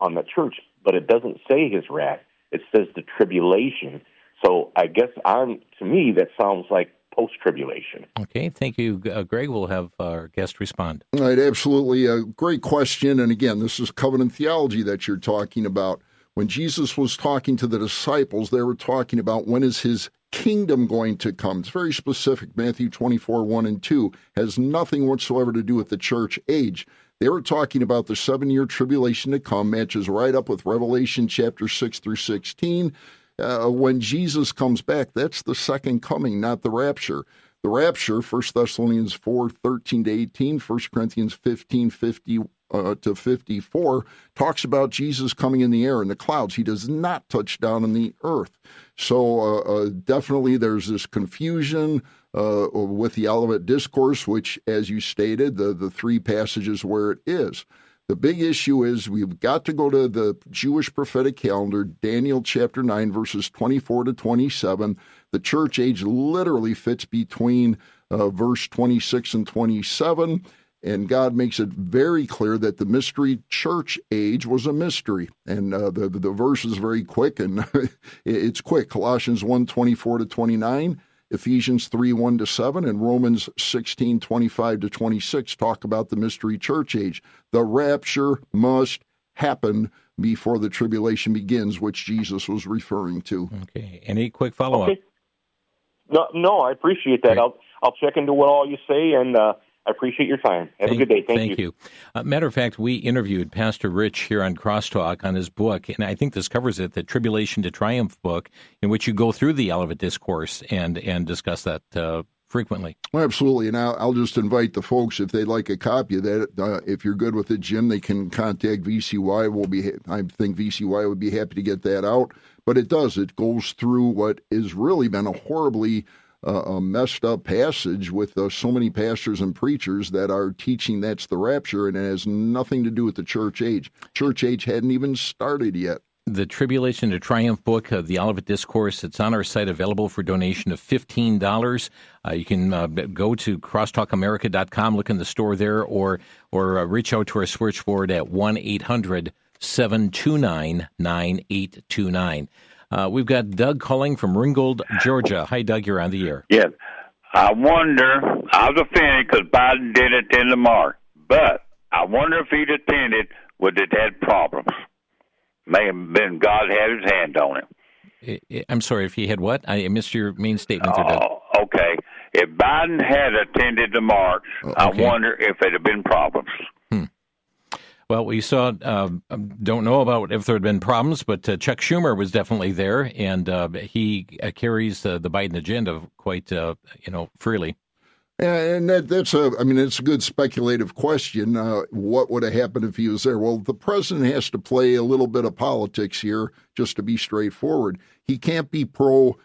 on the church? But it doesn't say his wrath. It says the tribulation. So I guess I'm to me that sounds like post-tribulation. Okay, thank you, uh, Greg. We'll have our guest respond. All right, absolutely. A great question. And again, this is covenant theology that you're talking about. When Jesus was talking to the disciples, they were talking about when is his kingdom going to come. It's very specific. Matthew twenty-four, one and two has nothing whatsoever to do with the church age. They were talking about the seven-year tribulation to come, matches right up with Revelation chapter six through sixteen. Uh, when Jesus comes back, that's the second coming, not the rapture. The rapture, First Thessalonians four, thirteen to eighteen, First Corinthians fifteen, fifty uh, to fifty-four, talks about Jesus coming in the air in the clouds. He does not touch down on the earth. So uh, uh, definitely there's this confusion uh, with the Olivet Discourse, which, as you stated, the, the three passages where it is. The big issue is we've got to go to the Jewish prophetic calendar, Daniel chapter nine, verses twenty-four to twenty-seven. The church age literally fits between uh, verse twenty-six and twenty-seven, and God makes it very clear that the mystery church age was a mystery. And uh, the, the verse is very quick, and it's quick. Colossians one, twenty-four to twenty-nine. Ephesians three, one to seven, and Romans sixteen, twenty-five to twenty-six talk about the mystery church age. The rapture must happen before the tribulation begins, which Jesus was referring to. Okay. Any quick follow-up? Okay. No, no, I appreciate that. Right. I'll, I'll check into what all you say, and uh, I appreciate your time. Have thank, a good day. Thank, thank you. you. Uh, matter of fact, we interviewed Pastor Rich here on Crosstalk on his book, and I think this covers it, the Tribulation to Triumph book, in which you go through the Olivet Discourse and, and discuss that uh, frequently. Well, absolutely, and I'll, I'll just invite the folks, if they'd like a copy of that, uh, if you're good with it, Jim, they can contact V C Y. We'll be, I think V C Y would be happy to get that out, but it does. It goes through what has really been a horribly Uh, a messed up passage with uh, so many pastors and preachers that are teaching that's the rapture, and it has nothing to do with the church age. Church age hadn't even started yet. The Tribulation to Triumph book, uh, the Olivet Discourse, it's on our site available for donation of fifteen dollars. Uh, you can uh, go to crosstalk america dot com, look in the store there, or, or uh, reach out to our switchboard at one eight hundred, seven two nine, nine eight two nine. Uh, we've got Doug calling from Ringgold, Georgia. Hi, Doug. You're on the air. Yes. I wonder, I was offended because Biden did it in the march, but I wonder if he'd attended, would it have had problems? May have been God had his hand on it. I'm sorry, if he had what? I missed your main statement there, Doug. Oh, okay. If Biden had attended the march, oh, okay. I wonder if it had been problems. Hmm. Well, we saw, uh, don't know about if there had been problems, but uh, Chuck Schumer was definitely there, and uh, he uh, carries uh, the Biden agenda quite, uh, you know, freely. And that, that's a, I mean, it's a good speculative question. Uh, what would have happened if he was there? Well, the president has to play a little bit of politics here, just to be straightforward. He can't be pro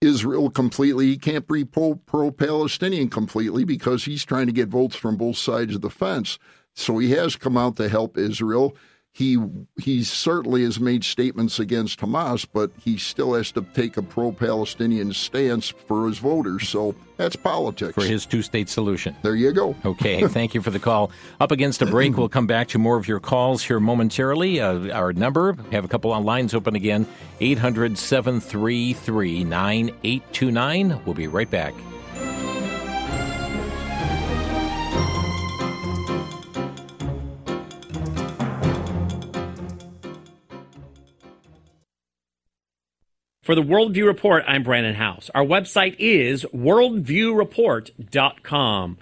Israel completely. He can't be pro, pro-Palestinian completely because he's trying to get votes from both sides of the fence. So he has come out to help Israel. He he certainly has made statements against Hamas, but he still has to take a pro-Palestinian stance for his voters. So that's politics. For his two-state solution. There you go. Okay, thank you for the call. Up against a break, we'll come back to more of your calls here momentarily. Uh, our number, we have a couple of lines open again, eight hundred, seven three three, nine eight two nine. We'll be right back. For the Worldview Report, I'm Brandon House. Our website is worldview report dot com.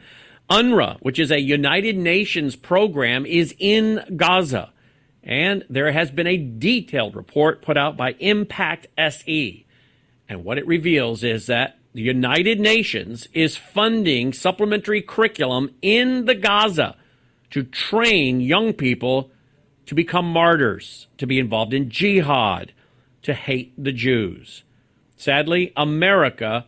UNRWA, which is a United Nations program, is in Gaza. And there has been a detailed report put out by Impact S E. And what it reveals is that the United Nations is funding supplementary curriculum in the Gaza to train young people to become martyrs, to be involved in jihad, to hate the Jews. Sadly, America,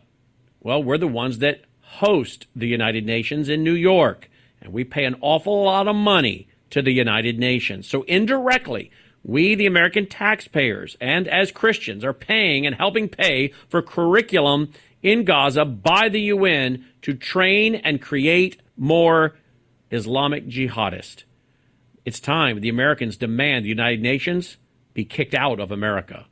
well, we're the ones that host the United Nations in New York, and we pay an awful lot of money to the United Nations. So indirectly, we, the American taxpayers, and as Christians, are paying and helping pay for curriculum in Gaza by the U N to train and create more Islamic jihadists. It's time the Americans demand the United Nations be kicked out of America.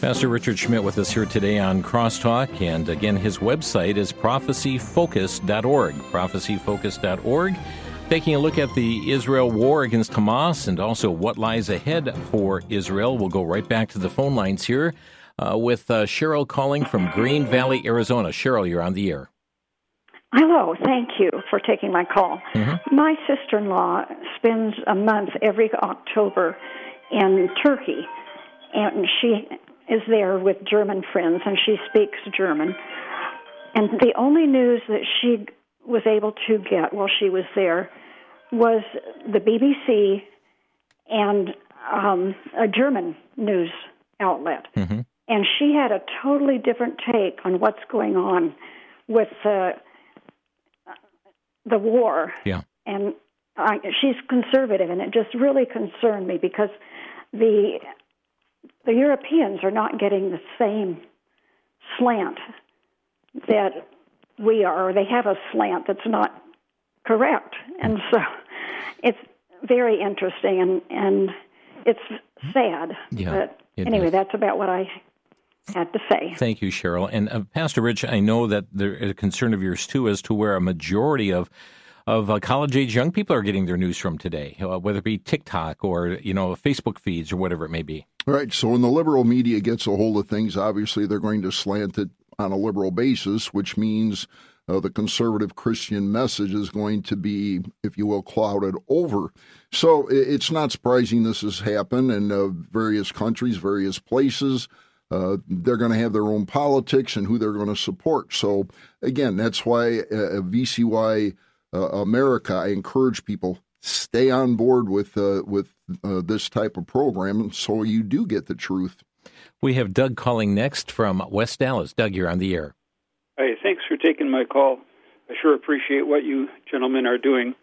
Pastor Richard Schmidt with us here today on Crosstalk, and again, his website is prophecy focus dot org, prophecy focus dot org, taking a look at the Israel war against Hamas and also what lies ahead for Israel. We'll go right back to the phone lines here uh, with uh, Cheryl calling from Green Valley, Arizona. Cheryl, you're on the air. Hello, thank you for taking my call. Mm-hmm. My sister-in-law spends a month every October in Turkey, and she is there with German friends, and she speaks German. And the only news that she was able to get while she was there was the B B C and um, a German news outlet. Mm-hmm. And she had a totally different take on what's going on with the, the war. Yeah. And I, she's conservative, and it just really concerned me because the... The Europeans are not getting the same slant that we are. They have a slant that's not correct. And so it's very interesting, and, and it's sad. Yeah, but it anyway, is. That's about what I had to say. Thank you, Cheryl. And uh, Pastor Rich, I know that there is a concern of yours, too, as to where a majority of Of uh, college-age young people are getting their news from today, uh, whether it be TikTok or, you know, Facebook feeds or whatever it may be. All right. So when the liberal media gets a hold of things, obviously they're going to slant it on a liberal basis, which means uh, the conservative Christian message is going to be, if you will, clouded over. So it's not surprising this has happened in uh, various countries, various places. Uh, they're going to have their own politics and who they're going to support. So again, that's why uh, V C Y. Uh, America, I encourage people, stay on board with uh, with uh, this type of program so you do get the truth. We have Doug calling next from West Dallas. Doug, you're on the air. Hey, thanks for taking my call. I sure appreciate what you gentlemen are doing.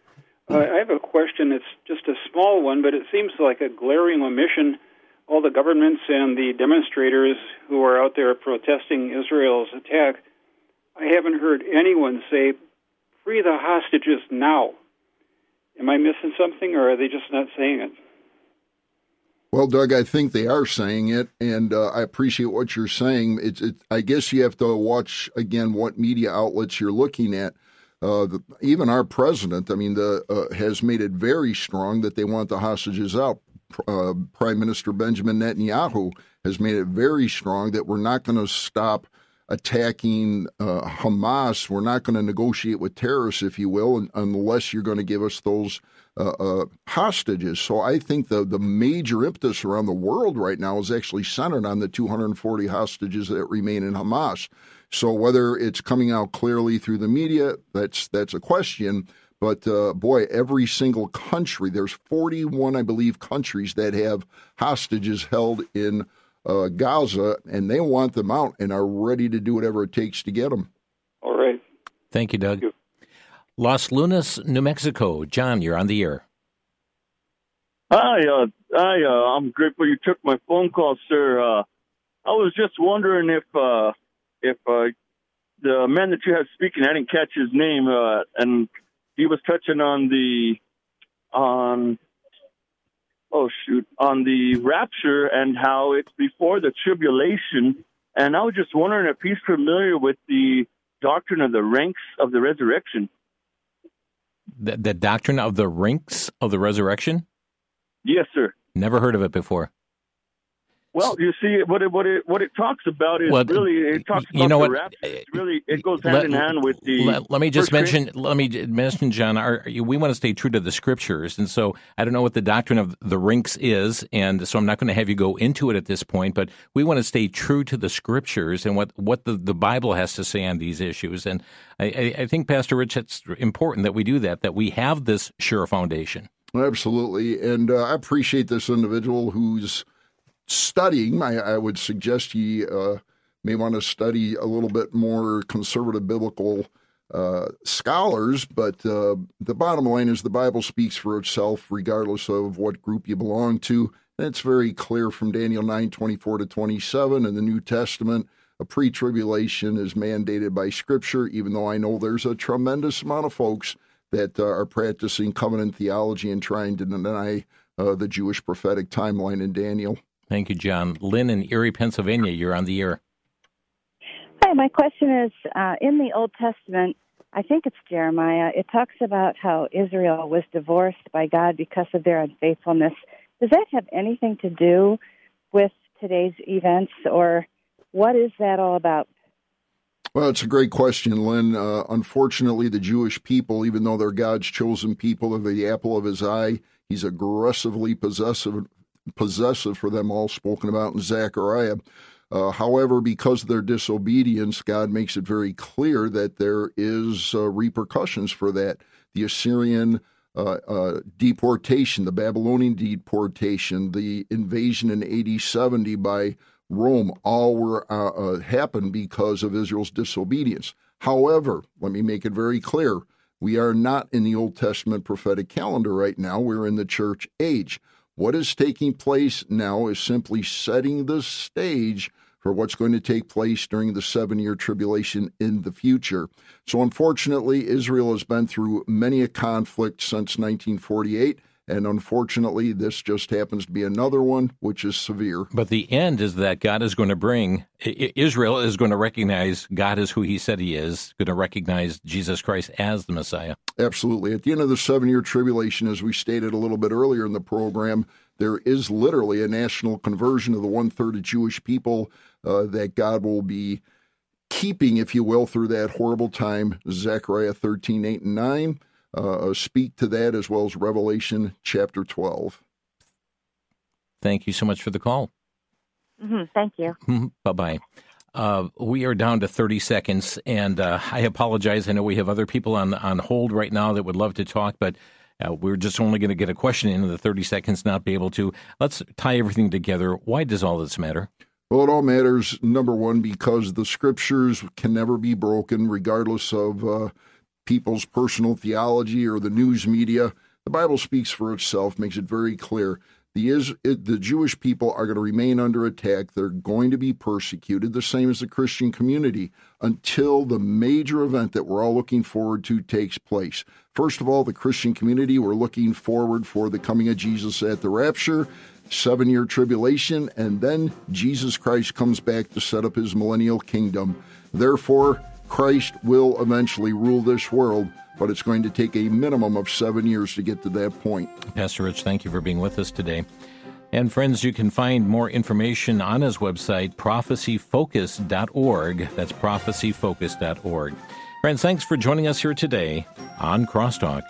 Uh, I have a question. It's just a small one, but it seems like a glaring omission. All the governments and the demonstrators who are out there protesting Israel's attack, I haven't heard anyone say, free the hostages now. Am I missing something, or are they just not saying it? Well, Doug, I think they are saying it, and uh, I appreciate what you're saying. It's, it, I guess you have to watch, again, what media outlets you're looking at. Uh, the, even our president, I mean, the, uh, has made it very strong that they want the hostages out. Uh, Prime Minister Benjamin Netanyahu has made it very strong that we're not going to stop attacking uh, Hamas. We're not going to negotiate with terrorists, if you will, unless you're going to give us those uh, uh, hostages. So I think the, the major impetus around the world right now is actually centered on the two hundred forty hostages that remain in Hamas. So whether it's coming out clearly through the media, that's that's a question. But, uh, boy, every single country, there's forty-one, I believe, countries that have hostages held in Uh, Gaza, and they want them out and are ready to do whatever it takes to get them. All right. Thank you, Doug. Thank you. Las Lunas, New Mexico. John, you're on the air. Hi. Uh, hi uh, I'm grateful you took my phone call, sir. Uh, I was just wondering if uh, if uh, the man that you have speaking, I didn't catch his name, uh, and he was touching on the on. Oh, shoot, on the rapture and how it's before the tribulation. And I was just wondering if he's familiar with the doctrine of the ranks of the resurrection. The, the doctrine of the ranks of the resurrection? Yes, sir. Never heard of it before. Well, you see, what it what it what it talks about is well, really it talks about you know the rapture. It's really, it goes hand let, in hand with the. Let, let me just mention. Christian. Let me mention, John. Our, we want to stay true to the scriptures, and so I don't know what the doctrine of the rinks is, and so I'm not going to have you go into it at this point. But we want to stay true to the scriptures and what what the, the Bible has to say on these issues. And I, I think, Pastor Rich, it's important that we do that. That we have this sure foundation. Absolutely, and uh, I appreciate this individual who's studying. I, I would suggest you uh, may want to study a little bit more conservative biblical uh, scholars, but uh, the bottom line is the Bible speaks for itself regardless of what group you belong to. That's very clear from Daniel nine twenty-four to twenty-seven in the New Testament. A pre-tribulation is mandated by Scripture, even though I know there's a tremendous amount of folks that uh, are practicing covenant theology and trying to deny uh, the Jewish prophetic timeline in Daniel. Thank you, John. Lynn in Erie, Pennsylvania, you're on the air. Hi, my question is, uh, in the Old Testament, I think it's Jeremiah, it talks about how Israel was divorced by God because of their unfaithfulness. Does that have anything to do with today's events, or what is that all about? Well, it's a great question, Lynn. Uh, unfortunately, the Jewish people, even though they're God's chosen people, they're the apple of his eye. He's aggressively possessive possessive for them, all spoken about in Zechariah. Uh, however, because of their disobedience, God makes it very clear that there is uh, repercussions for that. The Assyrian uh, uh, deportation, the Babylonian deportation, the invasion in A D seventy by Rome, all were uh, uh, happened because of Israel's disobedience. However, let me make it very clear, we are not in the Old Testament prophetic calendar right now. We're in the church age. What is taking place now is simply setting the stage for what's going to take place during the seven-year tribulation in the future. So unfortunately, Israel has been through many a conflict since nineteen forty-eight, and unfortunately, this just happens to be another one, which is severe. But the end is that God is going to bring, Israel is going to recognize God is who he said he is, going to recognize Jesus Christ as the Messiah. Absolutely. At the end of the seven-year tribulation, as we stated a little bit earlier in the program, there is literally a national conversion of the one-third of Jewish people uh, that God will be keeping, if you will, through that horrible time. Zechariah thirteen, eight and nine uh, speak to that, as well as Revelation chapter twelve. Thank you so much for the call. Mm-hmm, thank you. Bye-bye. Uh, we are down to thirty seconds, and uh, I apologize. I know we have other people on, on hold right now that would love to talk, but uh, we're just only going to get a question in the thirty seconds, not be able to. Let's tie everything together. Why does all this matter? Well, it all matters, number one, because the Scriptures can never be broken, regardless of uh, people's personal theology or the news media. The Bible speaks for itself, makes it very clear. The, is, it, the Jewish people are going to remain under attack. They're going to be persecuted, the same as the Christian community, until the major event that we're all looking forward to takes place. First of all, the Christian community, we're looking forward for the coming of Jesus at the rapture, seven-year tribulation, and then Jesus Christ comes back to set up his millennial kingdom. Therefore, Christ will eventually rule this world, but it's going to take a minimum of seven years to get to that point. Pastor Rich, thank you for being with us today. And friends, you can find more information on his website, prophecy focus dot org. That's prophecy focus dot org. Friends, thanks for joining us here today on Crosstalk.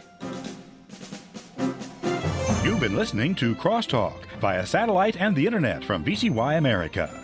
You've been listening to Crosstalk via satellite and the internet from V C Y America.